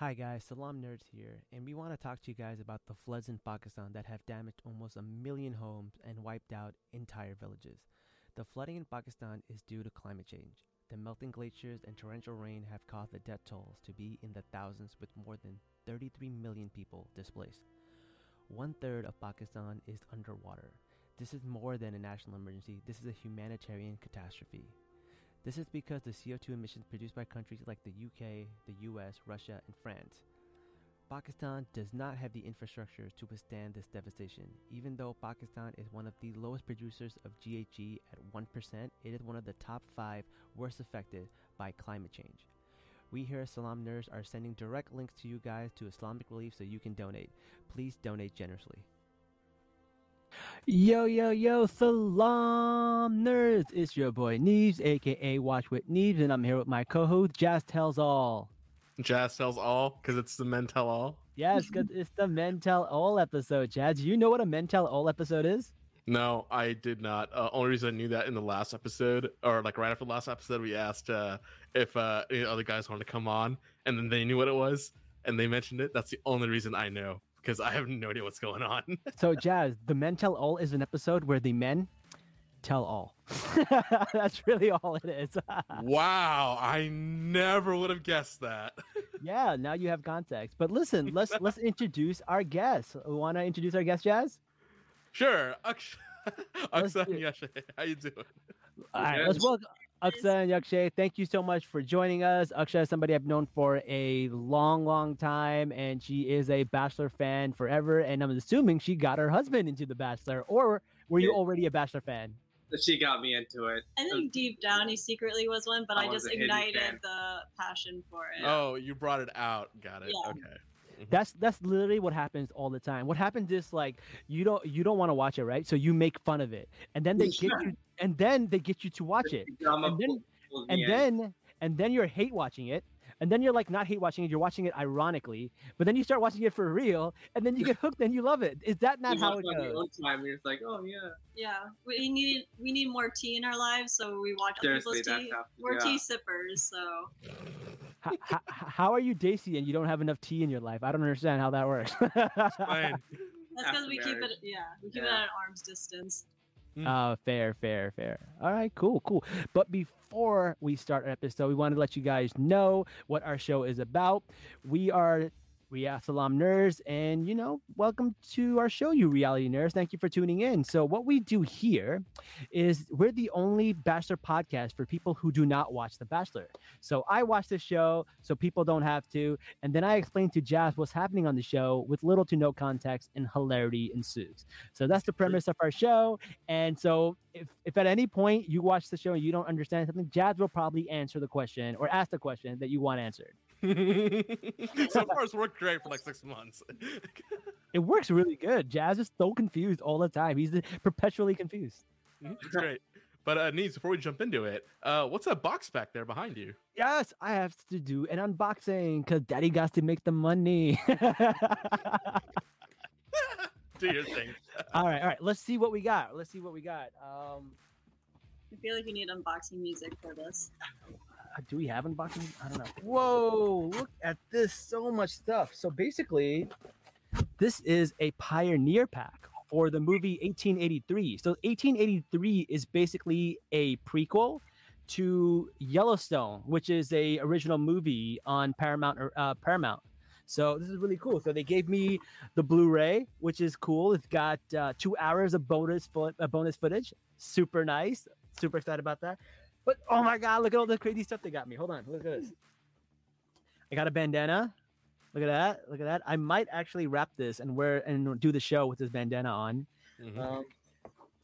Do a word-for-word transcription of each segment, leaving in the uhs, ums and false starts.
Hi guys, Salaam Nerds here, and we want to talk to you guys about the floods in Pakistan that have damaged almost a million homes and wiped out entire villages. The flooding in Pakistan is due to climate change. The melting glaciers and torrential rain have caused the death tolls to be in the thousands, with more than thirty-three million people displaced. One third of Pakistan is underwater. This is more than a national emergency. This is a humanitarian catastrophe. This is because the C O two emissions produced by countries like the U K, the U S, Russia, and France. Pakistan does not have the infrastructure to withstand this devastation. Even though Pakistan is one of the lowest producers of G H G at one percent, it is one of the top five worst affected by climate change. We here at Salaam Nerds are sending direct links to you guys to Islamic Relief so you can donate. Please donate generously. Yo, yo, yo, Salaam Nerds! It's your boy Neves, aka Watch With Neves, and I'm here with my co-host Jazz Tells All. Jazz Tells All, because it's the Men Tell All? Yes, because it's the Men Tell All episode, Jazz. Do you know what a Men Tell All episode is? No, I did not. Uh, only reason I knew that in the last episode, or like right after the last episode, we asked uh, if uh, any other guys wanted to come on, and then they knew what it was, and they mentioned it. That's the only reason I know, because I have no idea what's going on. So, Jazz, the Men Tell All is an episode where the men tell all. That's really all it is. Wow, I never would have guessed that. Yeah, now you have context. But listen, let's let's introduce our guest. Want to introduce our guest, Jazz? Sure. Aksa, Aksa and Yash, how you doing? All right, let's welcome Aksa and Yakshay. Thank you so much for joining us. Aksa is somebody I've known for a long, long time, and she is a Bachelor fan forever. And I'm assuming she got her husband into The Bachelor, or were you already a Bachelor fan? She got me into it. I think deep down he secretly was one, but I, I just ignited the passion for it. Oh, you brought it out. Got it. Yeah. Okay. That's that's literally what happens all the time. What happens is like you don't you don't want to watch it, right? So you make fun of it, and then they yeah, get sure. you, and then they get you to watch it, and then and then, and then you're hate watching it, and then you're like not hate watching it, you're watching it ironically, but then you start watching it for real, and then you get hooked and you love it. Is that not you how it goes? Your own time, you're just like, oh yeah, yeah. We need we need more tea in our lives, so we watch other people's tea. We're yeah. tea sippers, so. how, how, how are you Daisy and you don't have enough tea in your life? I don't understand how that works. That's because we keep it. Yeah, we keep yeah. it at arm's distance. Mm. Uh, fair, fair, fair. All right, cool, cool. But before we start our episode, we want to let you guys know what our show is about. We are we are Salaam Nerds, and you know, welcome to our show, you reality nerds. Thank you for tuning in. So what we do here is we're the only Bachelor podcast for people who do not watch The Bachelor. So I watch the show so people don't have to, and then I explain to Jazz what's happening on the show with little to no context, and hilarity ensues. So that's the premise of our show. And so if, if at any point you watch the show and you don't understand something, Jazz will probably answer the question or ask the question that you want answered. So far it's worked great for like six months. It works really good. Jazz is so confused all the time. He's perpetually confused. Mm-hmm. That's great. But uh, Neves, before we jump into it, uh, what's that box back there behind you? Yes, I have to do an unboxing because daddy got to make the money. Do your thing. All right, all right. Let's see what we got. Let's see what we got. Um, I feel like you need unboxing music for this. Uh, do we have unboxing? I don't know. Whoa, look at this. So much stuff. So basically, this is a Pioneer Pack for the movie eighteen eighty-three. So eighteen eighty-three is basically a prequel to Yellowstone, which is a original movie on Paramount. Uh, Paramount. So this is really cool. So they gave me the Blu-ray, which is cool. It's got uh, two hours of bonus, fo- uh, bonus footage. Super nice. Super excited about that. But oh my God, look at all the crazy stuff they got me. Hold on. Look at this. I got a bandana. Look at that. Look at that. I might actually wrap this and wear and do the show with this bandana on. Mm-hmm. Um,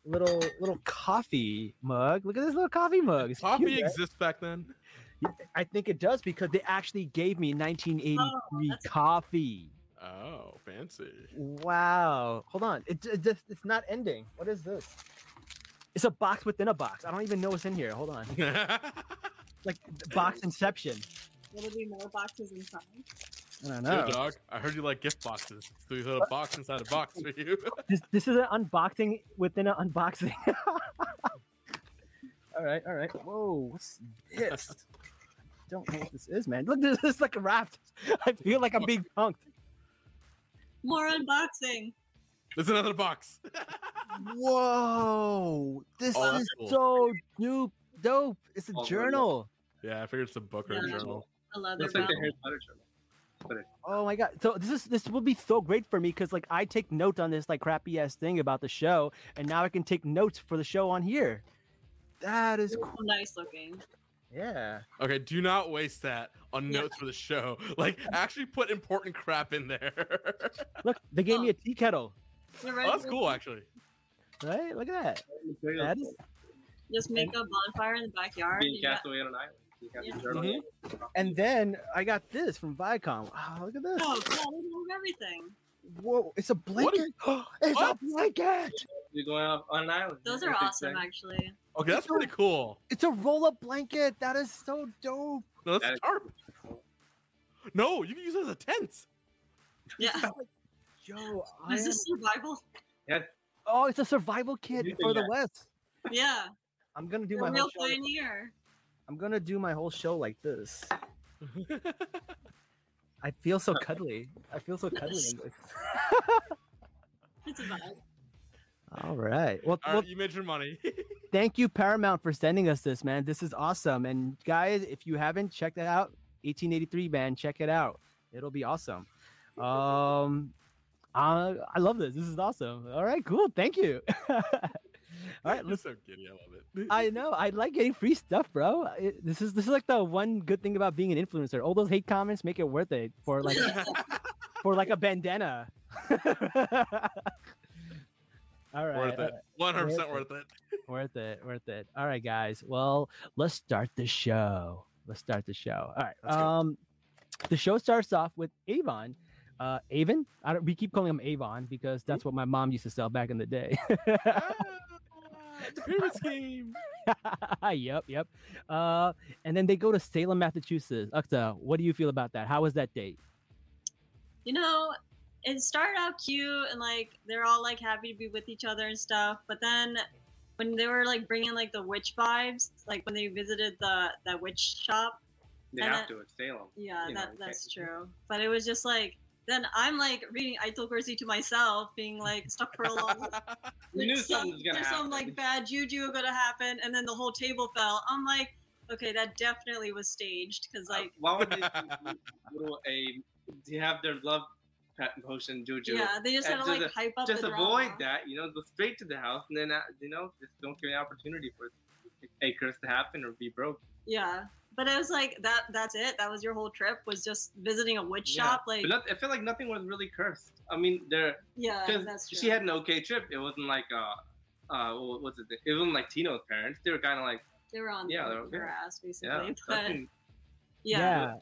little little coffee mug. Look at this little coffee mug. It's coffee cute, exists right? back then? I think it does because they actually gave me nineteen eighty-three oh, coffee. Oh, fancy. Wow. Hold on. It, it just, it's not ending. What is this? It's a box within a box. I don't even know what's in here. Hold on. Like box inception. Will there be more boxes inside? I don't know. Yo, dog, I heard you like gift boxes. So we put a box inside a box for you. this, this is an unboxing within an unboxing. All right, all right. Whoa, what's this? don't know what this is, man. Look, this is like wrapped. I feel like I'm being punked. More unboxing. There's another box. Whoa. This oh, is cool. so dope. dope. It's a oh, journal. Yeah, I figured it's a book or yeah, a journal. I love it. It's like the Harry Potter journal. Oh my god! So this is this will be so great for me because like I take notes on this like crappy ass thing about the show, and now I can take notes for the show on here. That is cool. Nice looking. Yeah. Okay. Do not waste that on yeah. notes for the show. Like actually put important crap in there. Look, they gave oh. me a tea kettle. Right, oh, that's cool, actually. Right? Look at that. that is... Just make a bonfire in the backyard. Being cast away on an island. You got yeah. the journal. Mm-hmm. And then I got this from Viacom. Wow, look at this. Oh, God, we move everything. Whoa, it's a blanket. What is, it's what? a blanket. You're going off on an island. Those are awesome, thing. actually. Okay, that's it's pretty a, cool. It's a roll up blanket. That is so dope. No, that's a tarp. Cool. No, you can use it as a tent. Yeah. Yo, I is this am... survival? Yeah. Oh, it's a survival kit for the that? West. Yeah. I'm going to do You're my real whole pioneer. Show. I'm gonna do my whole show like this. I feel so cuddly. I feel so cuddly in this. It's a vibe. All right. Well, All right, well, you made your money. Thank you, Paramount, for sending us this, man. This is awesome. And guys, if you haven't checked it out, eighteen eighty-three, man, check it out. It'll be awesome. Um, I, I love this. This is awesome. All right, cool. Thank you. All right, listen. So giddy, I love it. I know. I like getting free stuff, bro. It, this is this is like the one good thing about being an influencer. All those hate comments make it worth it for like for like a bandana. All right, worth it. One hundred percent worth it. Worth it. Worth it. All right, guys. Well, let's start the show. Let's start the show. All right. Um, the show starts off with Avon. Uh, Avon. I don't, we keep calling him Avon because that's what my mom used to sell back in the day. Pyramid scheme. yep, yep. Uh, and then they go to Salem, Massachusetts. Aksa, what do you feel about that? How was that date? You know, it started out cute and like they're all like happy to be with each other and stuff. But then when they were like bringing like the witch vibes, like when they visited the that witch shop, they have to at Salem. Yeah, that know, that's okay. true. But it was just like. Then I'm like reading Ayatul Kursi to myself, being like stuck for a long time. We knew something was gonna happen. There's some like bad juju gonna happen, and then the whole table fell. I'm like, okay, that definitely was staged because like. Uh, why would they do a have their love potion juju? Yeah, they just had to like a, hype up. Just the avoid that, you know, go straight to the house, and then uh, you know, just don't give an opportunity for a curse to happen or be broke. Yeah. But I was like, that. That's it. That was your whole trip. Was just visiting a witch yeah. shop. Like, not, I feel like nothing was really cursed. I mean, there. Yeah, that's true. She had an okay trip. It wasn't like, uh, uh, what's it? It wasn't like Tino's parents. They were kind of like. They were on yeah, the grass basically. Yeah, but, yeah. yeah,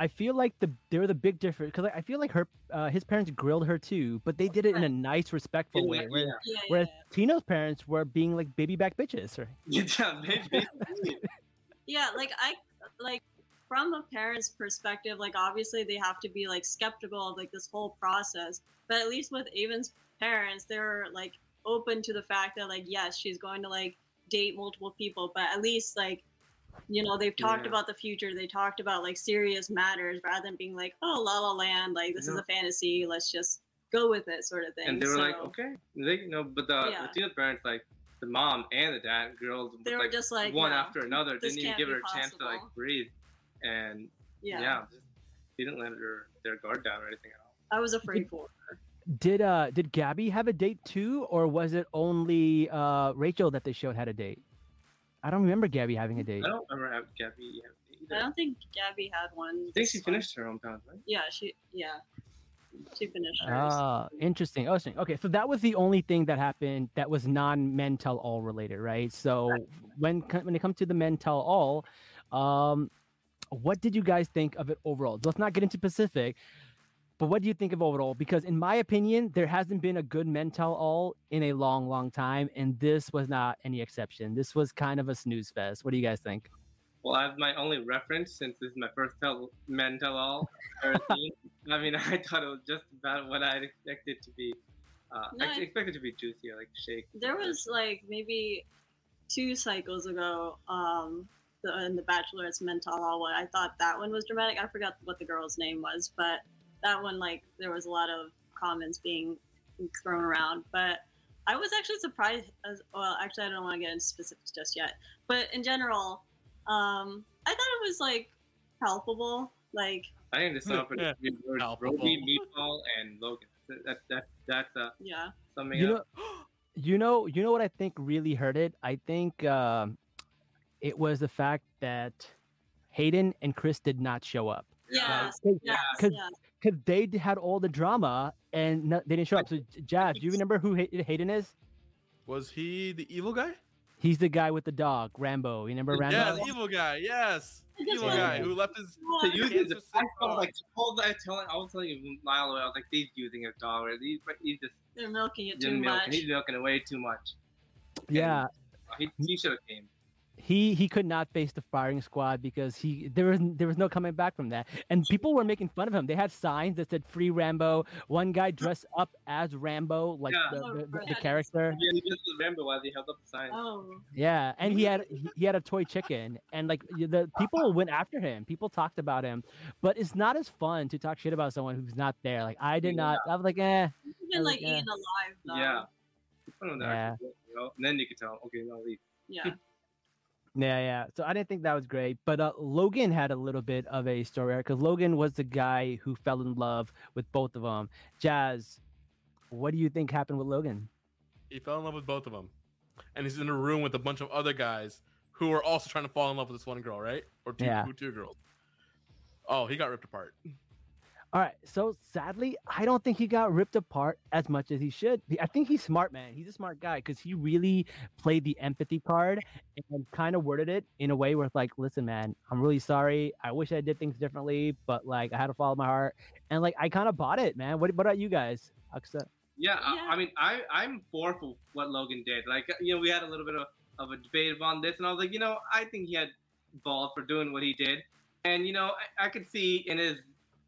I feel like the they were the big difference because I feel like her, uh, his parents grilled her too, but they did it in a nice, respectful way. Where, yeah, whereas yeah. Tino's parents were being like baby back bitches, right? Yeah, baby. Yeah, like I. Like from a parent's perspective, like obviously they have to be like skeptical of like this whole process, but at least with Avon's parents, they're like open to the fact that like yes, she's going to like date multiple people, but at least like you know they've talked yeah. about the future. They talked about like serious matters rather than being like oh la la land, like this yeah. is a fantasy. Let's just go with it, sort of thing. And they were so, like okay, they you know, but the yeah. Latino parents like. The mom and the dad, girls, they were like, just like one no, after another. Didn't even give her a chance to like breathe, and yeah, yeah just, they didn't let her their guard down or anything at all. I was afraid did, for her. Did uh did Gabby have a date too, or was it only uh Rachel that they showed had a date? I don't remember Gabby having a date. I don't remember have Gabby have a date either. I don't think Gabby had one. I think she finished her hometown, right? Yeah, she yeah. She finished hers. Ah, interesting. Oh, interesting. Okay, so that was the only thing that happened that was non-men tell all related, right? So right. when when it comes to the men tell all, um, what did you guys think of it overall? Let's not get into specific, but what do you think of overall? Because in my opinion, there hasn't been a good men tell all in a long, long time, and this was not any exception. This was kind of a snooze fest. What do you guys think? Well, I have my only reference since this is my first tell, men tell all. I mean, I thought it was just about what I expected it to be. Uh, no, I expected it to be juicy, like shake. There was like maybe two cycles ago. Um, the, in The Bachelor's Mental one. I thought that one was dramatic. I forgot what the girl's name was, but that one, like, there was a lot of comments being thrown around. But I was actually surprised as well. Actually, I don't want to get into specifics just yet, but in general, um, I thought it was like palpable. Like, I think the stuff yeah. is Roby, Meatball, and Logan. That that that's uh, yeah something. You know, you know, you know what I think really hurt it. I think um, it was the fact that Hayden and Chris did not show up. Yeah, because yeah. yeah. yeah. because they had all the drama and no, they didn't show up. So, Jazz, do you remember who Hayden is? Was he the evil guy? He's the guy with the dog, Rambo. You remember Rambo? Yeah, the evil guy. Yes, evil guy who left his. I felt like all that telling. I was telling you, Lyle, I was like, he's using his dog. He's, he's just. They're milking it too milk, much. He's milking it way too much. Yeah, and he, he should have came. He he could not face the firing squad because he there was there was no coming back from that, and people were making fun of him. They had signs that said "Free Rambo." One guy dressed up as Rambo, like yeah. the, the, the character. Yeah, he just remember why they held up the sign. Oh. Yeah, and he had he had a toy chicken, and like the people went after him. People talked about him, but it's not as fun to talk shit about someone who's not there. Like I did yeah. not. I was like, eh. Even like, like eh. eating alive. Though. Yeah. Put yeah. Actually, you know? And then you could tell. Okay, now leave. Yeah. Yeah, yeah. So I didn't think that was great, but uh, Logan had a little bit of a story arc because Logan was the guy who fell in love with both of them. Jazz, what do you think happened with Logan? He fell in love with both of them, and he's in a room with a bunch of other guys who are also trying to fall in love with this one girl, right? Or two, yeah. two, two girls. Oh, he got ripped apart. All right. So sadly, I don't think he got ripped apart as much as he should. I think he's smart, man. He's a smart guy because he really played the empathy card and kind of worded it in a way where it's like, listen, man, I'm really sorry. I wish I did things differently, but like I had to follow my heart. And like I kind of bought it, man. What, what about you guys? Aksa? Yeah, yeah. I, I mean, I, I'm for what Logan did. Like, you know, we had a little bit of, of a debate on this, and I was like, you know, I think he had balls for doing what he did. And, you know, I, I could see in his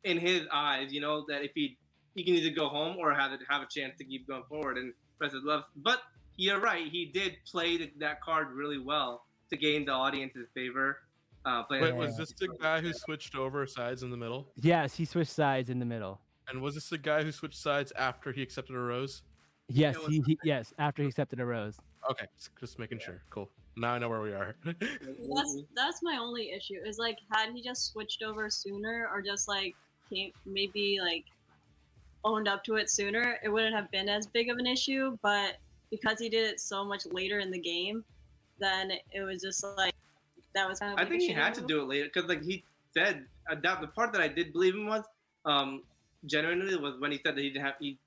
in his eyes, you know, that if he he can either go home or have it, have a chance to keep going forward and press his love. But you're right, he did play the, that card really well to gain the audience's favor. Uh, Wait, was this the guy who switched over sides in the middle? Yes, he switched sides in the middle. And was this the guy who switched sides after he accepted a rose? Yes, he, he yes, after he accepted a rose. Okay, just making sure. Cool. Now I know where we are. that's that's my only issue. Is like, had he just switched over sooner, or just like. Maybe like owned up to it sooner, it wouldn't have been as big of an issue. But because he did it so much later in the game, then it was just like that was kind of. I like think he show. had to do it later because, like he said, uh, that the part that I did believe him was um, genuinely was when he said that he didn't have he,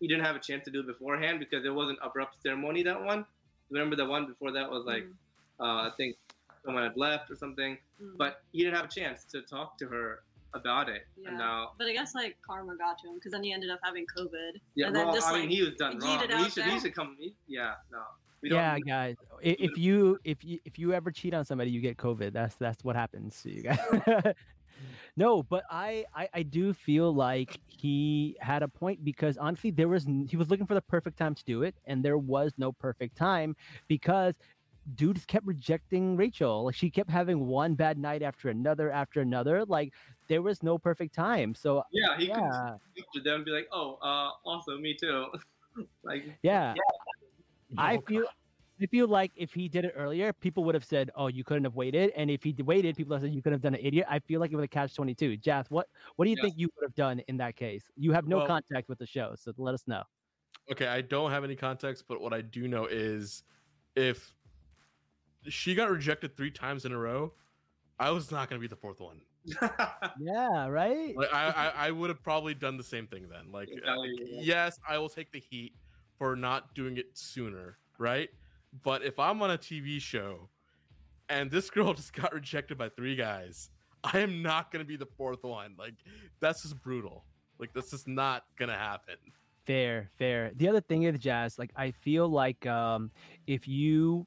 he didn't have a chance to do it beforehand because it was an abrupt ceremony. That one, remember the one before that was like mm-hmm. uh, I think someone had left or something, mm-hmm. but he didn't have a chance to talk to her about it. Yeah. And now, but I guess like karma got to him because then he ended up having COVID. Yeah, and then well, just, I mean, like, he was done wrong. He should, he should come. He, yeah, no. We don't, yeah, guys. If you if you if you ever cheat on somebody, you get COVID. That's that's what happens to you guys. No, but I, I I do feel like he had a point because honestly, there was he was looking for the perfect time to do it, and there was no perfect time because. Dudes kept rejecting Rachel. Like she kept having one bad night after another after another. Like there was no perfect time. So yeah, he yeah. could speak to them and be like, "Oh, uh, also me too." Like yeah, yeah. I feel I feel like if he did it earlier, people would have said, "Oh, you couldn't have waited." And if he waited, people have said, "You could have done an idiot." I feel like it would have catch twenty-two. Jazz, what what do you yeah. think you would have done in that case? You have no well, contact with the show, so let us know. Okay, I don't have any context, but what I do know is if. She got rejected three times in a row. I was not going to be the fourth one. Yeah, right? Like, I, I, I would have probably done the same thing then. Like, exactly. like, yes, I will take the heat for not doing it sooner, right? But if I'm on a T V show and this girl just got rejected by three guys, I am not going to be the fourth one. Like, that's just brutal. Like, that's just not going to happen. Fair, fair. The other thing is, Jazz, like, I feel like um, if you...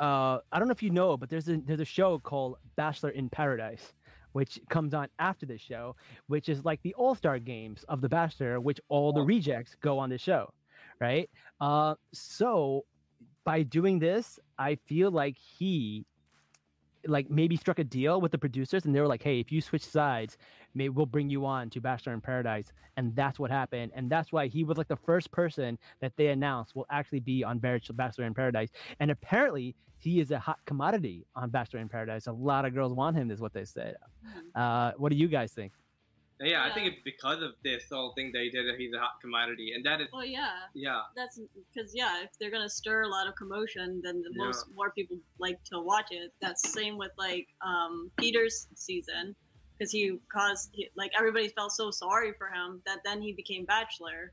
Uh, I don't know if you know, but there's a there's a show called Bachelor in Paradise, which comes on after this show, which is like the all-star games of The Bachelor, which all the rejects go on the show, right? Uh, so by doing this, I feel like he like maybe struck a deal with the producers, and they were like, hey, if you switch sides, maybe we'll bring you on to Bachelor in Paradise. And that's what happened. And that's why he was like the first person that they announced will actually be on Bachelor in Paradise. And apparently he is a hot commodity on Bachelor in Paradise. A lot of girls want him is what they said. Mm-hmm. Uh, what do you guys think? Yeah, yeah, I think it's because of this whole thing they did, he's a hot commodity. And that is... Well, yeah. Yeah. That's because, yeah, if they're going to stir a lot of commotion, then the yeah. most more people like to watch it. That's same with, like, um, Peter's season. Because he caused... He, like, everybody felt so sorry for him that then he became Bachelor.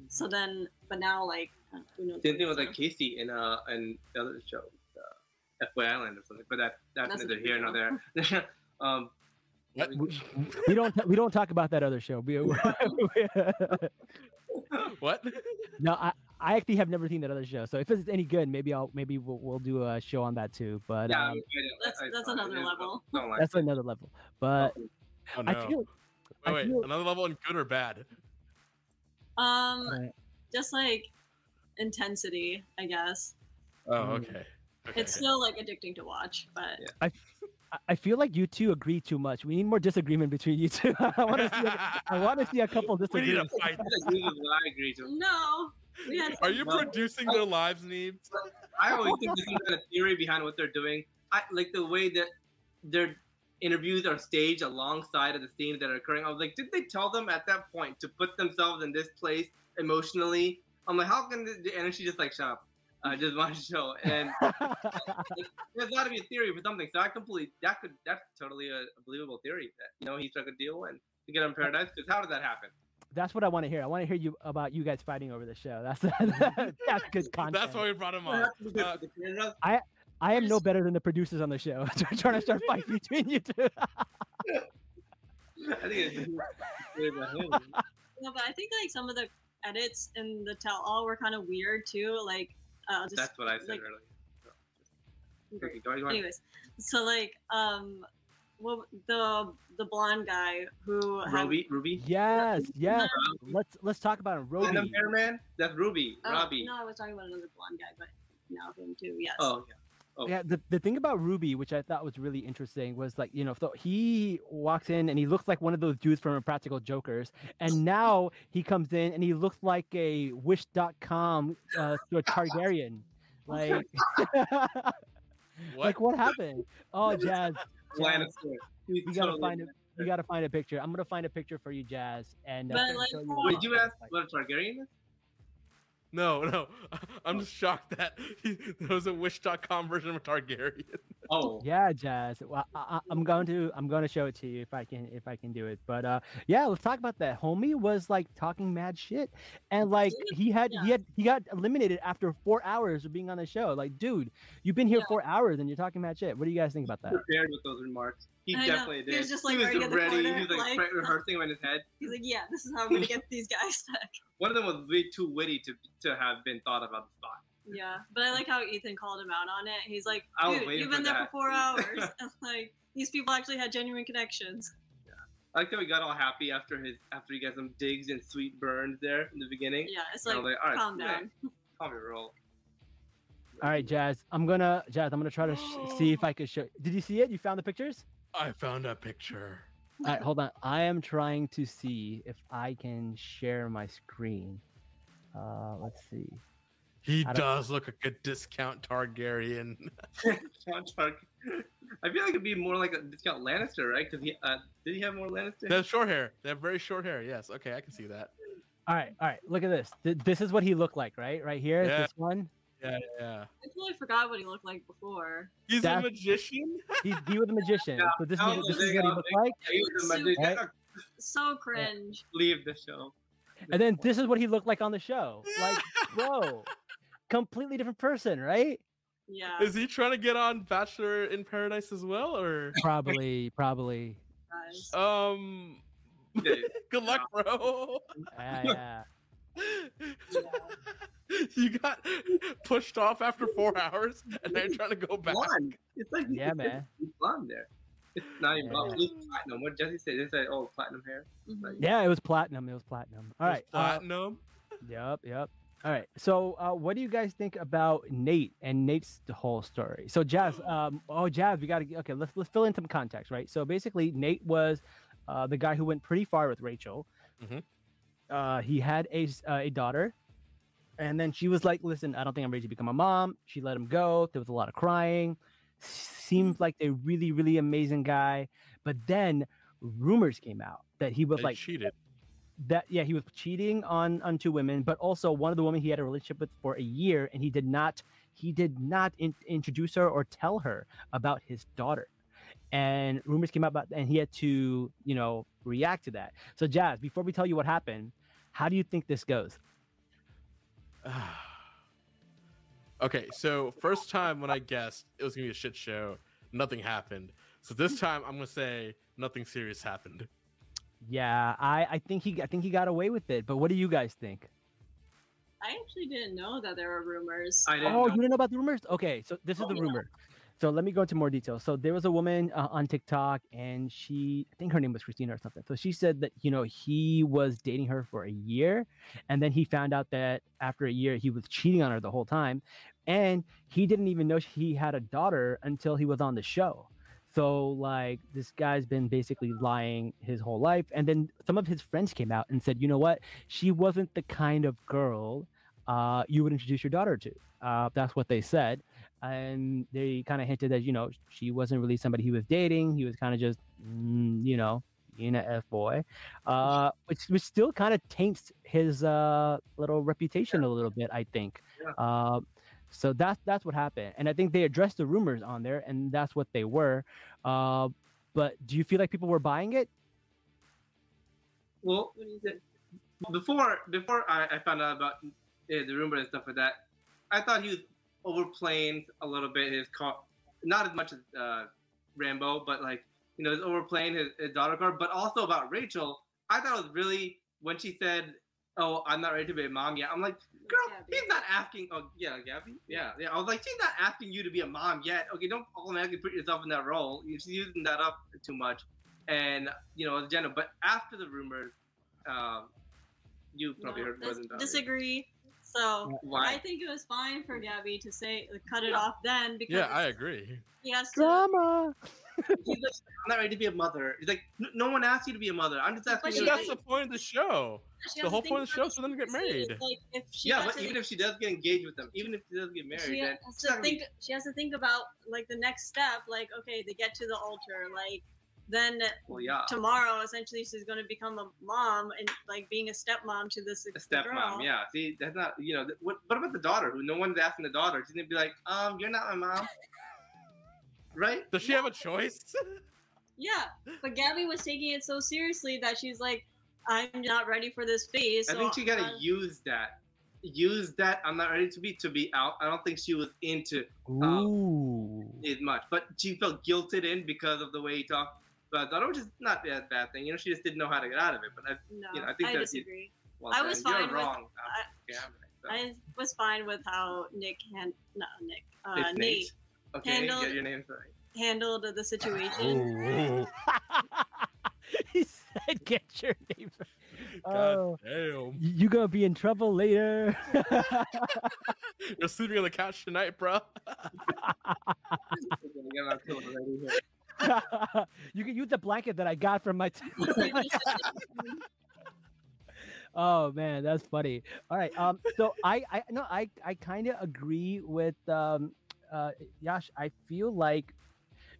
Mm-hmm. So then... But now, like... Who knows? Same thing with, like, Casey in, uh, in the other show. Uh, F Y Island or something. But that, that's, that's neither here nor there. um... We, we don't we don't talk about that other show. We, we, what? No, I, I actually have never seen that other show. So if it's any good, maybe I'll maybe we'll, we'll do a show on that too. But yeah, um, that's, that's another level. Like that's that. another level. But oh, no. I feel, wait, I wait, feel, another level in good or bad? Um, right. Just like intensity, I guess. Oh, okay. okay. It's still like addicting to watch, but. Yeah. I, I feel like you two agree too much. We need more disagreement between you two. I want to see. A, I want to see a couple disagree. We need a fight. No. We had Are you no. producing their lives, Neve? I always think there's some kind of theory behind what they're doing. I like the way that their interviews are staged alongside of the scenes that are occurring. I was like, did they tell them at that point to put themselves in this place emotionally? I'm like, how can this? And she just like, shut up. I uh, just watched the show, and like, there's got to be a theory for something. So I completely that could that's totally a, a believable theory that you know he struck a deal and to get on Paradise. Because how did that happen? That's what I want to hear. I want to hear you about you guys fighting over the show. That's that's good content. That's why we brought him on. Uh, I I am no better than the producers on the show. I'm trying to start fighting between you two. I think it's no, but I think like some of the edits in the tell all were kind of weird too, like. Uh, just, That's what I said like, earlier. So, just, anyways, so like, um, well, the the blonde guy who Robbie, had, Ruby. Yes, yes. Ruby. Let's let's talk about him. Ruby. And the Bearman. That's Ruby. Oh, Robbie. No, I was talking about another blonde guy, but now him too. Yes. Oh yeah. Oh. Yeah, the, the thing about Ruby, which I thought was really interesting, was like, you know, so he walks in and he looks like one of those dudes from Impractical Jokers. And now he comes in and he looks like a wish dot com uh, Targaryen. Like, what? Like, what happened? Oh, Jazz. Jazz you gotta totally find a, you gotta find a picture. I'm gonna find a picture for you, Jazz. And uh, like, you wait, did you ask like, what a Targaryen is? No, no. I'm just shocked that he, there was a wish dot com version of Targaryen. Oh. Yeah, Jazz. Well, I, I, I'm going to I'm going to show it to you if I can if I can do it. But uh, yeah, let's talk about that. Homie was like talking mad shit, and like he had yeah. he had he got eliminated after four hours of being on the show. Like, dude, you've been here yeah. four hours and you're talking mad shit. What do you guys think about that? He prepared with those remarks. He I definitely know. did. He was just like he was ready. Corner, he was like, like rehearsing on his head. He's like, yeah, this is how I'm gonna get these guys back. One of them was way too witty to to have been thought about the spot. Yeah, but I like how Ethan called him out on it. He's like, dude, you've been there that. for four hours. And like these people actually had genuine connections. Yeah, I like that we got all happy after his after he got some digs and sweet burns there in the beginning. Yeah, it's like, like right, calm down, yeah, calm your roll. All right, Jazz, I'm gonna Jazz, I'm gonna try to sh see if I could show. Did you see it? You found the pictures? I found a picture. All right, hold on. I am trying to see if I can share my screen. Uh, let's see. He does look like a discount Targaryen. I feel like it'd be more like a discount Lannister, right? Because he uh, did he have more Lannister? They have short hair. They have very short hair. Yes. Okay, I can see that. All right, all right. Look at this. This is what he looked like, right? Right here, yeah. This one. Yeah, yeah. I totally forgot what he looked like before. He's That's, a magician. He, he was a magician. Yeah. So this, no, is, this is what he looked like. He was a magician. Right? So cringe. Yeah. Leave the show. And then this is what he looked like on the show. Like, whoa, completely different person, right? Yeah. Is he trying to get on Bachelor in Paradise as well, or probably, probably. Um. Good luck, bro. Yeah. yeah. yeah. You got pushed off after four hours, and then trying to go back. Blonde. It's like yeah, it's, man. It's blonde there. It's not even yeah. blonde. It's platinum. What Jesse said? They said, "Oh, platinum hair." Mm-hmm. Yeah, it was platinum. It was platinum. All it right, platinum. Uh, yep, yep. All right. So uh, what do you guys think about Nate and Nate's whole story? So Jazz, um, oh, Jazz, we got to, okay, let's, let's fill in some context, right? So basically Nate was uh, the guy who went pretty far with Rachel. Mm-hmm. Uh, he had a, uh, a daughter, and then she was like, listen, I don't think I'm ready to become a mom. She let him go. There was a lot of crying. Seemed like a really, really amazing guy. But then rumors came out that he was they like cheated. That yeah, he was cheating on, on two women, but also one of the women he had a relationship with for a year, and he did not he did not in, introduce her or tell her about his daughter. And rumors came out about, and he had to, you know, react to that. So Jazz, before we tell you what happened, how do you think this goes? Okay, so first time when I guessed it was gonna be a shit show, nothing happened. So this time I'm gonna say nothing serious happened. Yeah, I, I think he I think he got away with it. But what do you guys think? I actually didn't know that there were rumors. I didn't oh, know. You didn't know about the rumors? Okay, so this oh, is the rumor. Know. So let me go into more detail. So there was a woman uh, on TikTok, and she, I think her name was Christina or something. So she said that, you know, he was dating her for a year, and then he found out that after a year he was cheating on her the whole time, and he didn't even know he had a daughter until he was on the show. So like, this guy's been basically lying his whole life. And then some of his friends came out and said, you know what? She wasn't the kind of girl uh, you would introduce your daughter to. Uh, that's what they said. And they kind of hinted that, you know, she wasn't really somebody he was dating. He was kind of just, mm, you know, being an F-boy, uh, which, which still kind of taints his uh, little reputation a little bit, I think. Yeah. Uh, So that's that's what happened, and I think they addressed the rumors on there, and that's what they were. Uh, but do you feel like people were buying it? Well, before before I, I found out about uh, the rumor and stuff like that, I thought he was overplaying a little bit his call, not as much as uh, Rambo, but like, you know, he's overplaying his, his daughter card. But also about Rachel, I thought it was really when she said, oh, I'm not ready to be a mom yet. I'm like, girl, Gabby. He's not asking. Oh, yeah, Gabby? Yeah, yeah. I was like, she's not asking you to be a mom yet. Okay, don't automatically put yourself in that role. She's using that up too much. And, you know, Jenna, but after the rumors, um, you probably no, heard more than that. Disagree. So why? I think it was fine for Gabby to say, cut it yeah. off then. Because yeah, I agree. Yes, drama. She's like, I'm not ready to be a mother. He's like, no one asked you to be a mother. I'm just asking you. That's the point of the show. The whole point of the show is for them to get married. Like, if she yeah, but even think, if she does get engaged with them, even if she does get married, she has, then, has to think. Be... She has to think about like the next step. Like, okay, they get to the altar. Like, then well, yeah. tomorrow, essentially, she's going to become a mom and like being a stepmom to this a stepmom. Girl. Yeah, see, that's not you know. What, what about the daughter? Who no one's asking the daughter? She's gonna be like, um, you're not my mom, right? Does she yeah. have a choice? Yeah, but Gabby was taking it so seriously that she's like, I'm not ready for this phase. So I think she gotta uh, use that. Use that I'm not ready to be to be out. I don't think she was into um, it much. But she felt guilted in because of the way he talked about daughter, which is not a bad thing. You know, she just didn't know how to get out of it. But I, no, you know, I think I disagree. It, well, I was then, fine. You're with, wrong. I, Gavin, so. I was fine with how Nick hand no Nick uh, Nate. Nate okay, handled, get your name right. handled the situation. He said, "Get your name." Oh, damn! You gonna be in trouble later. You're sleeping on the couch tonight, bro. You can use the blanket that I got from my. T- Oh man, that's funny. All right, um, so I, I no, I, I kind of agree with um, uh, Yash. I feel like.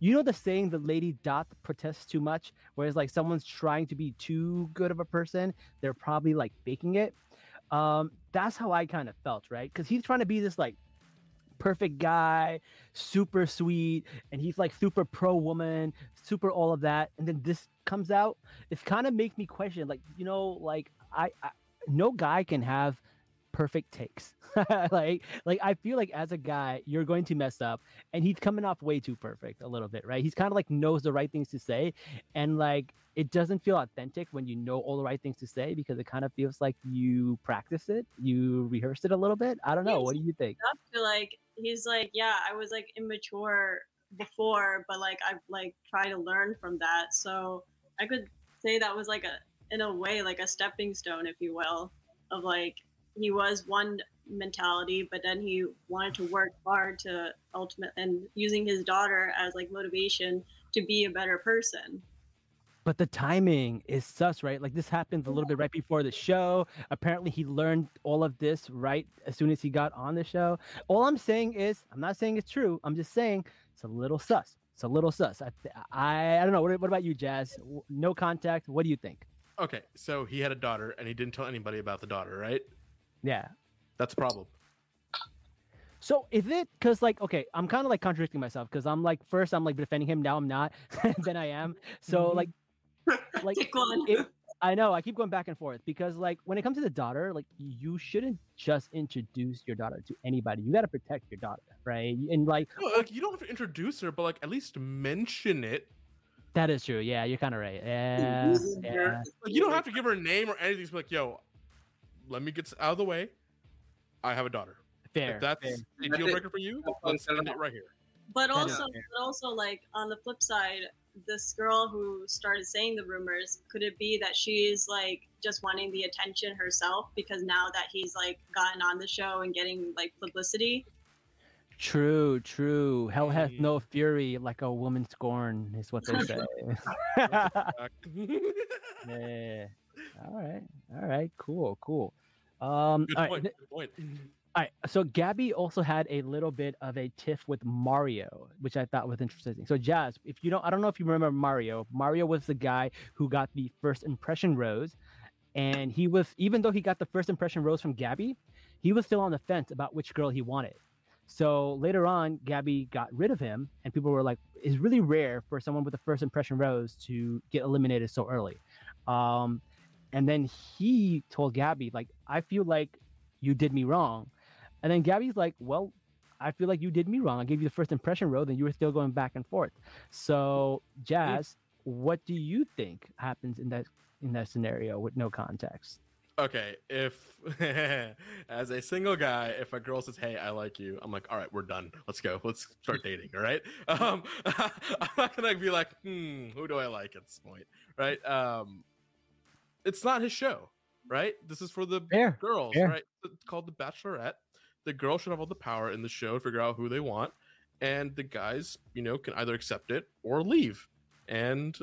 You know the saying, the lady dot protests too much, whereas like someone's trying to be too good of a person, they're probably like faking it. Um, that's how I kind of felt, right? Because he's trying to be this like perfect guy, super sweet, and he's like super pro-woman, super all of that. And then this comes out, it's kind of make me question, like, you know, like I, I no guy can have perfect takes. like like I feel like as a guy you're going to mess up, and he's coming off way too perfect a little bit, right? He's kind of like knows the right things to say, and like it doesn't feel authentic when you know all the right things to say, because it kind of feels like you practice it, you rehearsed it a little bit. I don't know, what do you think? I feel like he's like, yeah, I was like immature before, but like I've like tried to learn from that, so I could say that was like a in a way like a stepping stone, if you will, of like he was one mentality, but then he wanted to work hard to ultimate and using his daughter as like motivation to be a better person. But the timing is sus, right? Like, this happens a little bit right before the show. Apparently, he learned all of this right as soon as he got on the show. All I'm saying is, I'm not saying it's true. I'm just saying it's a little sus. It's a little sus. I I, I don't know. What, what about you, Jazz? No contact. What do you think? Okay, so he had a daughter, and he didn't tell anybody about the daughter, right? Yeah. That's a problem. So is it because, like, okay, I'm kind of like contradicting myself because I'm like, first I'm like defending him. Now I'm not. Then I am. So mm-hmm. like. Like, it, I know I keep going back and forth because, like, when it comes to the daughter, like, you shouldn't just introduce your daughter to anybody. You got to protect your daughter, right? And like, well, like, you don't have to introduce her, but like, at least mention it. That is true. Yeah, you're kind of right. Yeah, yeah. Like, you don't have to give her a name or anything. Just be like, yo, let me get out of the way. I have a daughter. Fair. If that's fair. A deal breaker for you. Let's end it right here. But also, but also, like, on the flip side. This girl who started saying the rumors, could it be that she's like just wanting the attention herself because now that he's like gotten on the show and getting like publicity? True, true. Hell hath no fury like a woman scorned is what they say. Yeah. All right. All right. Cool. Cool. Um, Good all point. Right. Good point. All right, so Gabby also had a little bit of a tiff with Mario, which I thought was interesting. So Jazz, if you don't, I don't know if you remember Mario. Mario was the guy who got the first impression rose, and he was, even though he got the first impression rose from Gabby, he was still on the fence about which girl he wanted. So later on, Gabby got rid of him, and people were like, "It's really rare for someone with the first impression rose to get eliminated so early." Um, and then he told Gabby, "Like, I feel like you did me wrong." And then Gabby's like, well, I feel like you did me wrong. I gave you the first impression road, and you were still going back and forth. So, Jazz, what do you think happens in that in that scenario with no context? Okay, if, as a single guy, if a girl says, hey, I like you, I'm like, all right, we're done. Let's go. Let's start dating, all right? Um, I'm not going to be like, hmm, who do I like at this point, right? Um, it's not his show, right? This is for the Fair. girls, Fair. right? It's called The Bachelorette. The girl should have all the power in the show to figure out who they want, and the guys, you know, can either accept it or leave. And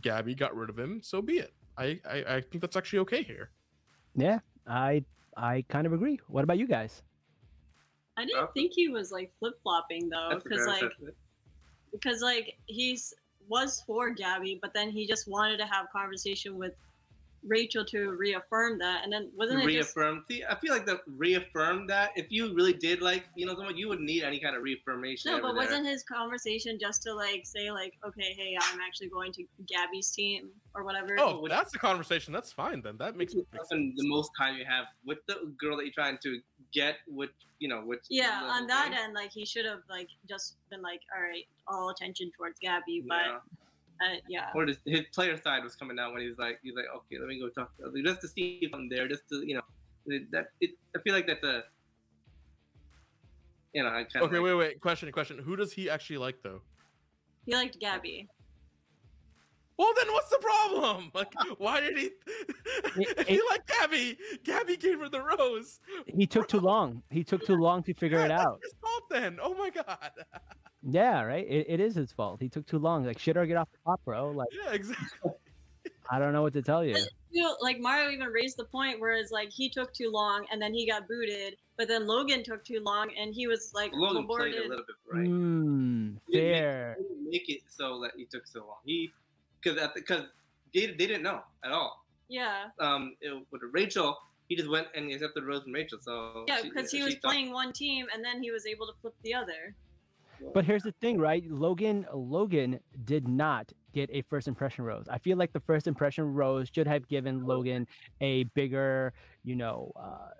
Gabby got rid of him, so be it. I, I, I think that's actually okay here. Yeah, I I kind of agree. What about you guys? I didn't oh. think he was like flip flopping though, because like assessment. because like he's was for Gabby, but then he just wanted to have conversation with Rachel to reaffirm that, and then wasn't it reaffirmed? Just... See, I feel like the reaffirmed that if you really did like, you know, someone, you would need any kind of reaffirmation. No, but there. wasn't his conversation just to like say like, okay, hey, I'm actually going to Gabby's team or whatever? Oh, well, that's the conversation. That's fine then. That makes sense. The most time you have with the girl that you're trying to get, with you know, which yeah, on that thing. end, like he should have like just been like, all right, all attention towards Gabby, but. Yeah. Uh, yeah. Or his, his player side was coming out when he's like, he's like, okay, let me go talk to you, just to see if I'm there, just to, you know, that it. I feel like that's a, you know, I kind of. Okay, like, wait, wait, question, question. Who does he actually like though? He liked Gabby. Well, then what's the problem? Like, why did he? It, he liked Gabby. Gabby gave her the rose. He took Bro. too long. He took too long to figure yeah, it that's out. His fault then. Oh my god. Yeah, right. It, it is his fault. He took too long. Like, shit or get off the pot, bro. Like, yeah, exactly. I don't know what to tell you. you know, like Mario even raised the point where it's like he took too long and then he got booted, but then Logan took too long and he was like Logan aborted. Played a little bit right. Mm, fair. He didn't make, he didn't make it so that he took so long. He because because they they didn't know at all. Yeah. Um, it, with Rachel. He just went and accepted Rose and Rachel. So yeah, because he was playing thought, one team and then he was able to flip the other. But here's the thing, right? Logan Logan did not get a first impression rose. I feel like the first impression rose should have given Logan a bigger, you know, uh,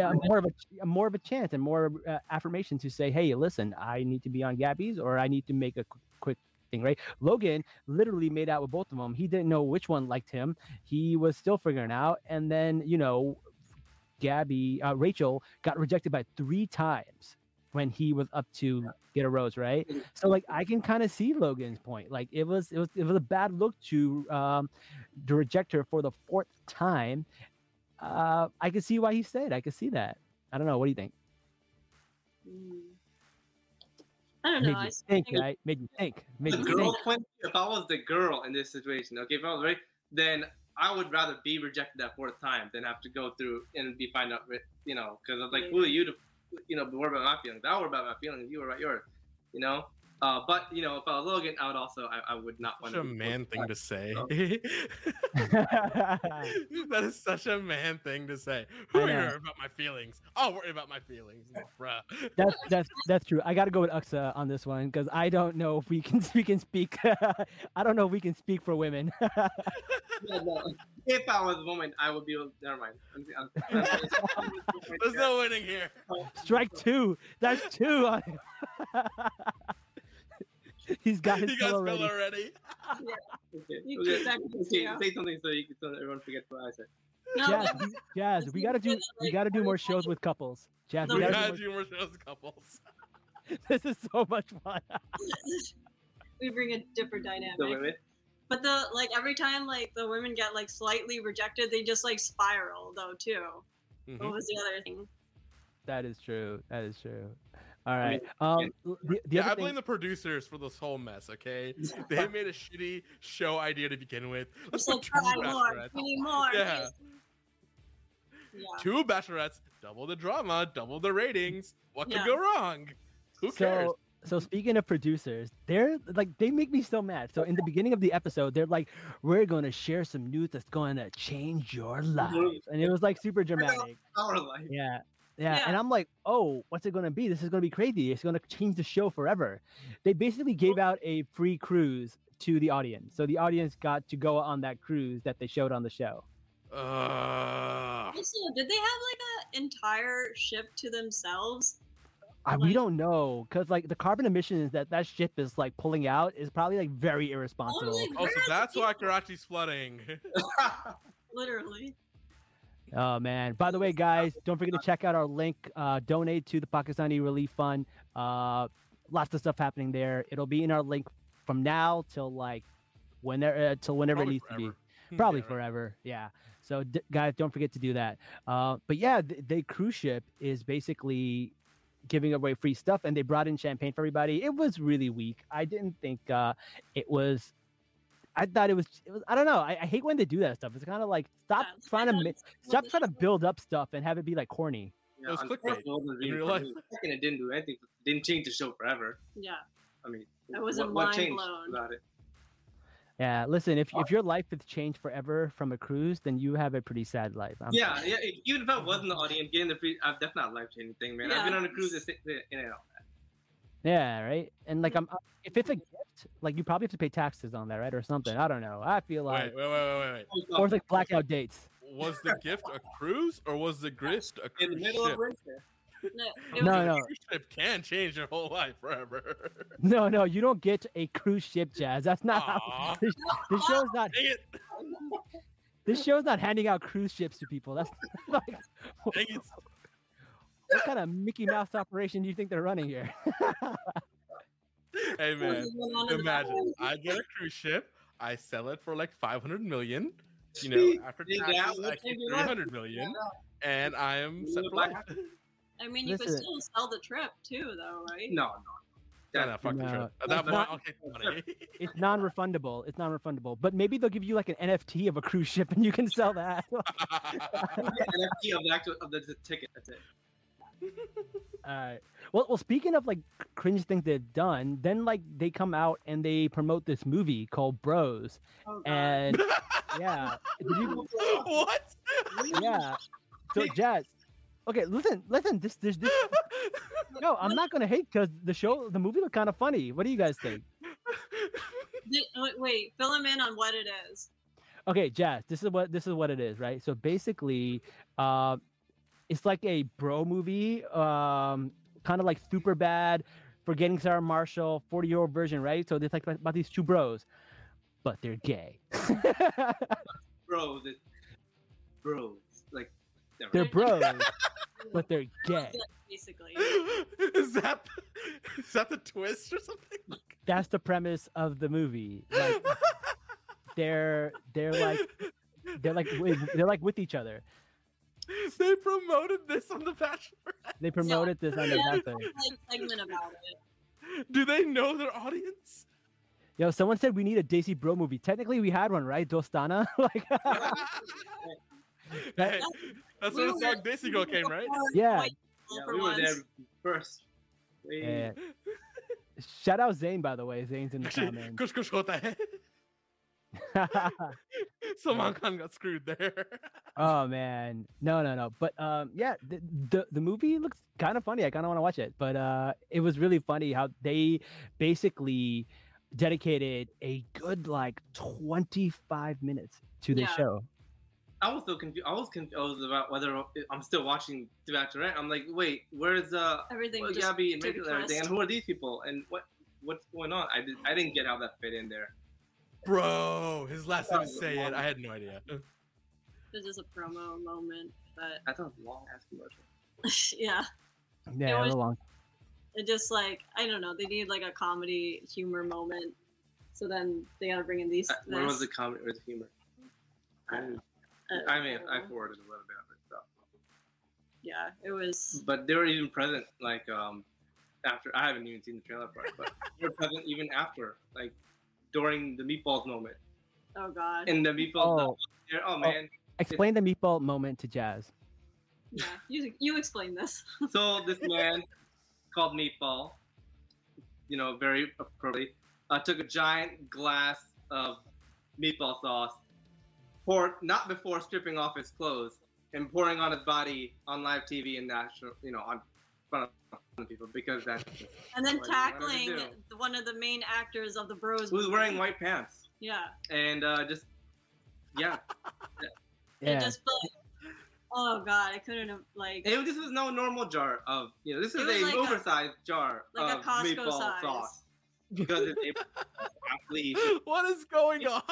uh, more of a more of a chance and more uh, affirmation to say, hey, listen, I need to be on Gabby's or I need to make a qu- quick thing, right? Logan literally made out with both of them. He didn't know which one liked him. He was still figuring out. And then, you know, Gabby, uh, Rachel got rejected by three times when he was up to get a rose, right? So like I can kind of see Logan's point. Like it was it was it was a bad look to um to reject her for the fourth time. Uh I can see why he said I could see that. I don't know. What do you think? Mm. I don't know. Made you think, right? Made you think. Made you think. If I was the girl in this situation, okay, if I was right, then I would rather be rejected that fourth time than have to go through and be find out, you know, because I'm like, yeah. who are you to, you know, worry about my feelings? I worry about my feelings. You worry about yours, you know. Uh, but you know, if I was Logan, I would also, I, I would not want to. Such a man thing to say. That is such a man thing to say. Who worry about my feelings? I'll worry about my feelings, bruh. That's that's that's true. I got to go with Aksa on this one because I don't know if we can we can speak. I don't know if we can speak for women. Yeah, no. If I was a woman, I would be. Never mind. I'm, I'm, I'm, I'm, I'm, There's no winning here. Strike two. That's two on him. He's got his he got bill already. already. Yeah. Okay. You okay. Exactly. Say, say something so you can, so everyone forget what I said. No. Jazz, Jazz, we gotta do we gotta do more shows with couples. Jazz, no, we gotta, we gotta do, more... do more shows with couples. This is so much fun. We bring a different dynamic. The women. But the like every time like the women get like slightly rejected, they just like spiral though too. Mm-hmm. What was the other thing? That is true. That is true. All right. Um, the, the yeah, other I blame thing... the producers for this whole mess. Okay, they made a shitty show idea to begin with. Let's put two bachelorettes. More. Yeah. yeah. Two bachelorettes, double the drama, double the ratings. What could yeah. go wrong? Who cares? So, So speaking of producers, they're like they make me so mad. So in the beginning of the episode, they're like, "We're going to share some news that's going to change your life," and it was like super dramatic. Our life. Yeah. Yeah. yeah, and I'm like, oh, what's it going to be? This is going to be crazy. It's going to change the show forever. They basically gave out a free cruise to the audience. So the audience got to go on that cruise that they showed on the show. Uh... Did they have like an entire ship to themselves? I, like, we don't know. Because like the carbon emissions that that ship is like pulling out is probably like very irresponsible. Oh, oh so that's why Karachi's flooding. Literally. Oh man! By the way, guys, don't forget to check out our link. Uh, donate to the Pakistani Relief Fund. Uh, lots of stuff happening there. It'll be in our link from now till like whenever uh, till whenever Probably it needs forever. to be. Probably yeah, forever. Right. Yeah. So d- guys, don't forget to do that. Uh, but yeah, the, the cruise ship is basically giving away free stuff, and they brought in champagne for everybody. It was really weak. I didn't think uh, it was. I thought it was, it was I don't know. I, I hate when they do that stuff. It's kind of like stop yeah, trying to mi- stop trying to build up stuff and have it be like corny. Yeah, it was clickbait. It didn't do anything. Didn't change the show forever. Yeah. I mean, I was what, what changed blown. about it? Yeah. Listen, if if your life has changed forever from a cruise, then you have a pretty sad life. I'm yeah. Sorry. Yeah. Even if I wasn't the audience getting the free, I've, that's not a life changing thing, man. Yeah. I've been on a cruise and you know. Yeah, right. And like, I'm if it's a gift, like you probably have to pay taxes on that, right, or something. I don't know. I feel like wait, wait, wait, wait, wait. Or it's like blackout dates. Was the gift a cruise, or was the gift a cruise in the middle ship? Of winter? No, no, no. A cruise ship can change your whole life forever. No, no, you don't get a cruise ship, Jazz. That's not how this, this show's not. Dang it. This show's not handing out cruise ships to people. That's like. Dang it. What kind of Mickey Mouse operation do you think they're running here? Hey, man, imagine I get a cruise ship, I sell it for like five hundred million, you know, after taxes, I keep three hundred million, and I am set for life. I mean, you Listen. could still sell the trip too, though, right? No, no. Yeah, no, fuck no. The trip. At that point, I'll take the money. It's non-refundable. It's non-refundable. But maybe they'll give you like an N F T of a cruise ship and you can sell that. N F T of the actual of the ticket, that's it. All right. Well, well. Speaking of like cringe things they've done, then like they come out and they promote this movie called Bros, oh, and yeah, you... what? Yeah. So Jazz. Okay, listen, listen. This, this, this. No, I'm not gonna hate because the show, the movie looked kind of funny. What do you guys think? Wait, fill him in on what it is. Okay, Jazz. This is what this is what it is, right? So basically, uh. It's like a bro movie, um, kind of like Superbad, Forgetting Sarah Marshall, forty-year-old version, right? So it's like about these two bros, but they're gay. Bros, it's bros, like they're, they're bros, but they're gay. Basically, is that is that the twist or something? That's the premise of the movie. Like, they're they're like they're like they're like with each other. They promoted this on The Bachelorette. They promoted yeah. this on The Bachelorette. Like segment about it. Do they know their audience? Yo, someone said we need a Desi Bro movie. Technically, we had one, right? Dostana. Like, hey, that's, that's where the song Desi Girl came, right? Yeah. yeah we were there first. Yeah. Shout out Zane, by the way. Zane's in the comments. Kush kush hota hai. Salman Khan got screwed there. Oh man, no, no, no. But um, yeah, the, the the movie looks kind of funny. I kind of want to watch it. But uh, it was really funny how they basically dedicated a good like twenty-five minutes to the yeah. show. I was so confused. I was confused about whether I'm still watching The Bachelorette. I'm like, wait, where's uh, everything? Where's Gabby and Rachel and everything? And who are these people? And what what's going on? I did I didn't get how that fit in there. Bro, his last name is Sayed. I had no idea. This is a promo moment, but I thought it was long ass commercial. yeah. Yeah, it was long. It just like I don't know. They need like a comedy humor moment, so then they gotta bring in these. Uh, when was the comedy or the humor? I don't know. Uh, I mean, I forwarded a little bit of it, so. Yeah, it was. But they were even present, like, um, after. I haven't even seen the trailer part, but they were present even after, like, during the meatballs moment. Oh, God. And the meatballs. Oh, the, oh man. Oh, explain it's, the meatball moment to Jazz. Yeah, you, you explain this. So, this man called Meatball, you know, very appropriately, uh, took a giant glass of meatball sauce. Pour, not before stripping off his clothes and pouring on his body on live T V and national, you know, on front of people because that's. And then tackling one of the main actors of the Bros. Who's wearing white pants. Yeah. And uh, just, yeah. yeah. It just like, oh God, I couldn't have like. It, this was no normal jar of, you know, this is an like oversized a, jar like of a Costco meatball size. Sauce. Because it's a what is going on?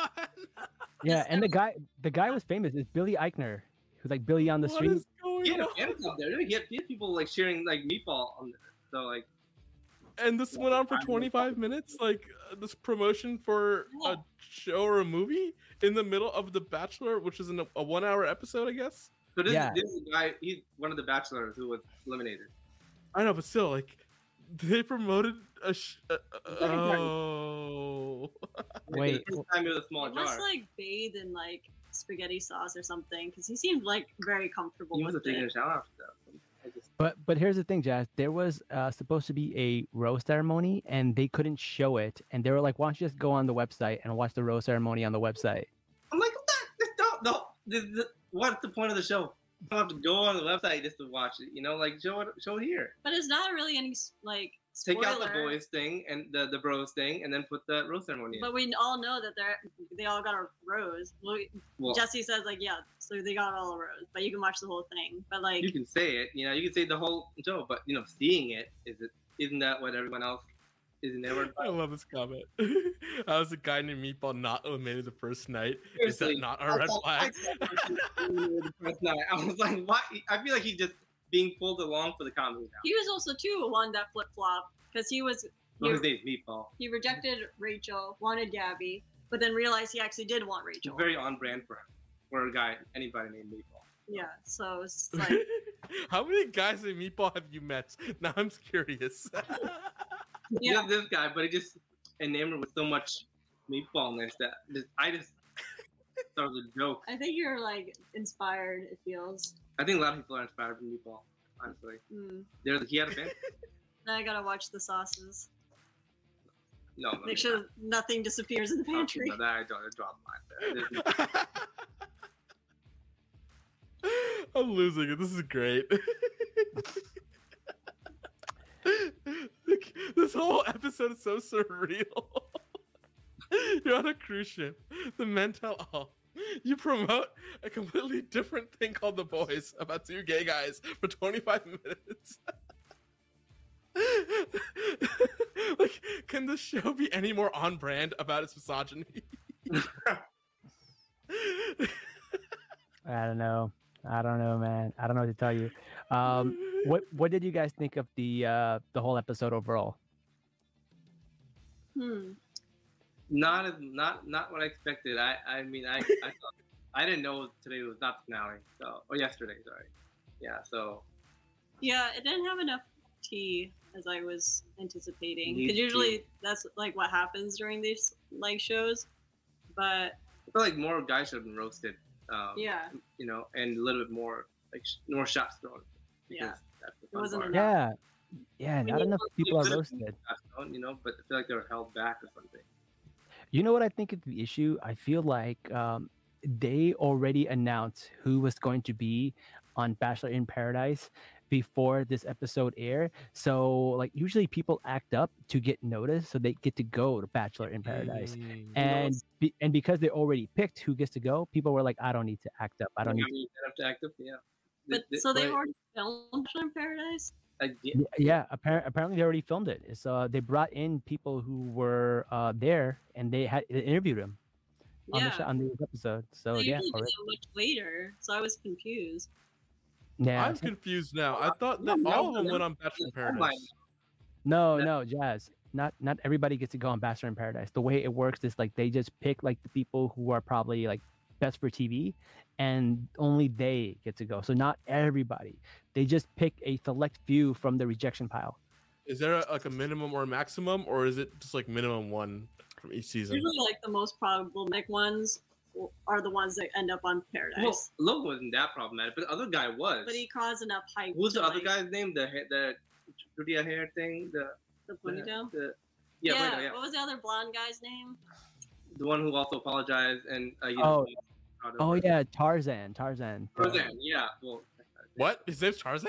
Yeah, and the guy, the guy was famous. It's Billy Eichner, who's like Billy on the street. What is going yeah, on? Fans up there. You get people like sharing like meatball on this. So like, and this went on for twenty-five minutes. Like uh, this promotion for a show or a movie in the middle of The Bachelor, which is in a, a one-hour episode, I guess. So this, yeah. this is the guy. He's one of the Bachelors who was eliminated. I know, but still, like. They promoted a. Sh uh, oh. Wait. It was like bathed in like spaghetti sauce or something because he seemed like very comfortable. He wasn't taking a shower after that. I just... But but here's the thing, Jazz. There was uh, supposed to be a rose ceremony and they couldn't show it. And they were like, "Why don't you just go on the website and watch the rose ceremony on the website?" I'm like, "What? No, no. What's the point of the show?" You don't have to go on the website just to watch it, you know, like show it, show it here. But it's not really any like spoiler. Take out the boys thing and the the bros thing, and then put the rose ceremony. But in. We all know that they're they all got a rose. Well, Jesse says like yeah, so they got all a rose, but you can watch the whole thing. But like you can say it, you know, you can say the whole show, but you know, seeing it is it isn't that what everyone else is never. I love this comment. I was a guy named Meatball not eliminated the first night. Seriously, is that not a red flag? The first night. I was like, why? I feel like he's just being pulled along for the comedy now. He was also too one that flip flop because he was. He, his name's Meatball. He rejected Rachel, wanted Gabby, but then realized he actually did want Rachel. Very on brand for him, for a guy anybody named Meatball. Yeah, so it's like. How many guys named Meatball have you met? Now I'm curious. Yeah, this guy, but he just enamored with so much meatballness that just, I just thought it was a joke. I think you're like inspired. It feels. I think a lot of people are inspired from meatball. Honestly, mm. there he had a band. Now I gotta watch the sauces. No, no make sure not. Nothing disappears in the pantry. No, that I don't. I dropped mine there. I'm losing it. This is great. This whole episode is so surreal. You're on a cruise ship. The men tell all. You promote a completely different thing called The Boys about two gay guys for twenty-five minutes. Like, can this show be any more on brand about its misogyny? I don't know. I don't know, man. I don't know what to tell you. Um, what What did you guys think of the uh, the whole episode overall? Hmm. Not not not what I expected. I I mean I I, thought, I didn't know today was not the finale. So, or yesterday, sorry. Yeah, so. Yeah, it didn't have enough tea as I was anticipating. Because usually tea. That's like what happens during these like shows. But I feel like more guys should have been roasted. Um, yeah. You know, and a little bit more, like, more shots thrown. Yeah. That's the fun it wasn't part. Enough. Yeah. Yeah, not enough people are roasted. You know, but I feel like they're held back or something. You know what I think is the issue? I feel like um, they already announced who was going to be on Bachelor in Paradise before this episode aired. So, like, usually people act up to get noticed so they get to go to Bachelor in Paradise. Mm-hmm. And be, and because they already picked who gets to go, people were like, I don't need to act up. I don't you need, need to, to act up. Yeah. But they, so they've already filmed Bachelor in Paradise? Again. Yeah, appara- apparently they already filmed it. It's uh, they brought in people who were uh, there, and they had they interviewed him on, yeah. the, show, on the episode. So they yeah, already. Much later. So I was confused. Yeah, I'm confused now. I thought that no, all of them no, went on Bachelor in Paradise. No, no, Jazz. Not not everybody gets to go on Bachelor in Paradise. The way it works is like they just pick like the people who are probably like best for T V, and only they get to go. So not everybody. They just pick a select few from the rejection pile. Is there a, like a minimum or a maximum, or is it just like minimum one from each season? Usually, like the most problematic ones are the ones that end up on Paradise. Well, Logan wasn't that problematic, but the other guy was. But he caused enough hype. Who's the like, other guy's name? The the Julia hair thing. The the ponytail. The, the, yeah, yeah. Ponytail, yeah. What was the other blonde guy's name? The one who also apologized and uh, you oh. know, oh yeah, Tarzan, Tarzan. Tarzan, yeah. Well, what? Is this Tarzan?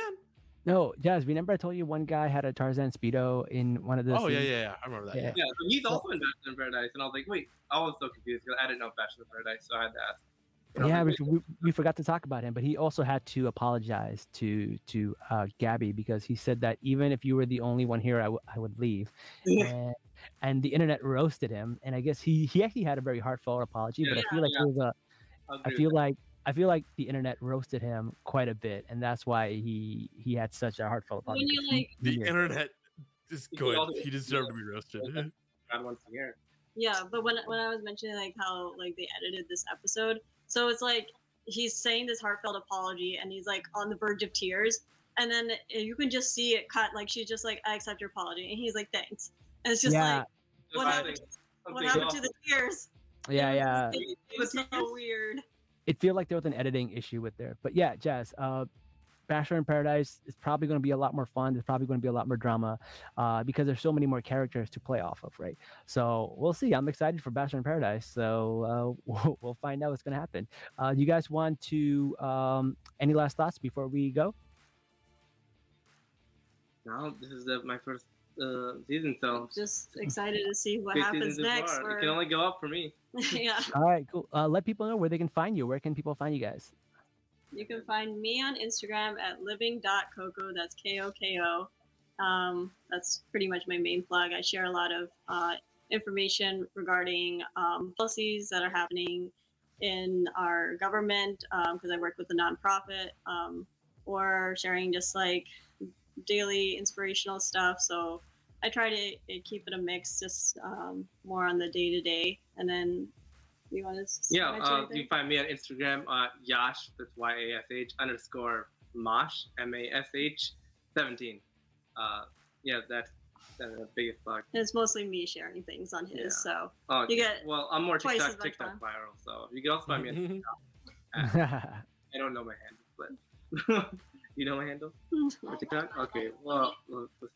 No, Jazz. Remember I told you one guy had a Tarzan Speedo in one of the. Oh scenes? yeah, yeah, yeah. I remember that. Yeah, yeah so he's so, also in Bachelor in Paradise, and I was like, wait, I was so confused because I didn't know Bachelor in Paradise, so I had to ask. Yeah, we, we, we forgot to talk about him, but he also had to apologize to to uh, Gabby because he said that even if you were the only one here, I, w- I would leave. and, and the internet roasted him, and I guess he he actually had a very heartfelt apology, yeah, but I feel like yeah. it was a. I feel like I feel like the internet roasted him quite a bit, and that's why he he had such a heartfelt apology. Like, the yeah. internet is good. He deserved to be roasted. Yeah, but when when I was mentioning like how like they edited this episode, so it's like he's saying this heartfelt apology, and he's like on the verge of tears, and then you can just see it cut. Like she's just like, I accept your apology, and he's like, thanks. And it's just yeah. like what happened? What happened to the tears? Yeah, yeah. It was so weird. It feel like there was an editing issue with there. But yeah, Jazz, uh, Bachelor in Paradise is probably going to be a lot more fun. There's probably going to be a lot more drama uh, because there's so many more characters to play off of, right? So we'll see. I'm excited for Bachelor in Paradise. So uh, we'll, we'll find out what's going to happen. Uh, you guys want to, um, any last thoughts before we go? No, this is the, my first Uh, season, so just excited to see what happens next. Or... It can only go up for me. yeah. All right, cool. Uh, let people know where they can find you. Where can people find you guys? You can find me on Instagram at living dot coco. That's K O K O. Um, that's pretty much my main plug. I share a lot of uh, information regarding um, policies that are happening in our government because um, I work with a nonprofit, um, or sharing just like daily inspirational stuff. So I try to keep it a mix, just um, more on the day to day. And then you want to yeah, uh, you can find me on Instagram at uh, Yash, that's Y A S H underscore Mash M A S H seventeen. Uh, yeah, that's, that's the biggest blog. And it's mostly me sharing things on his, yeah. so oh, you get well. I'm more TikTok TikTok viral, so you can also find me on TikTok. I don't know my handle, but. You know my handle? Mm-hmm. TikTok? Okay. Well, we'll, we'll,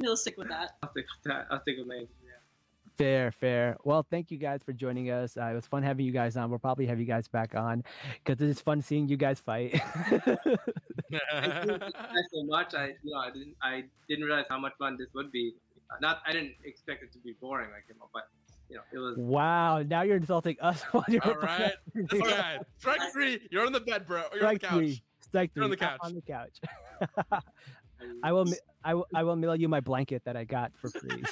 we'll stick with that. I'll stick with that. I'll stick with my Instagram. Fair, fair. Well, thank you guys for joining us. Uh, it was fun having you guys on. We'll probably have you guys back on because it is fun seeing you guys fight. Thanks so much. I, you know, I didn't, I didn't realize how much fun this would be. Not, I didn't expect it to be boring. I came up, but. You know, it was... Wow! Now you're insulting us. While you're All right, that's right. Strike three. You're on the bed, bro. You're Strike on the couch. Three. Like on the couch. On the couch. I will. I will. I will mail you my blanket that I got for free.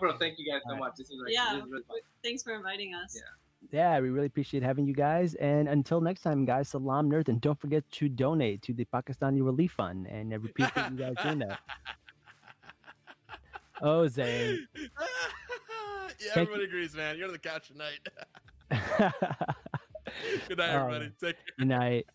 Bro, thank you guys so much. This is like, yeah. This is really fun. Thanks for inviting us. Yeah. Yeah, we really appreciate having you guys. And until next time, guys, Salaam Nerds, and don't forget to donate to the Pakistani Relief Fund. And I repeat that you guys do know. Oh, Zane. yeah, thank everyone you. Agrees, man. You're on the couch tonight. Good night, everybody. Um, Take care. Good night.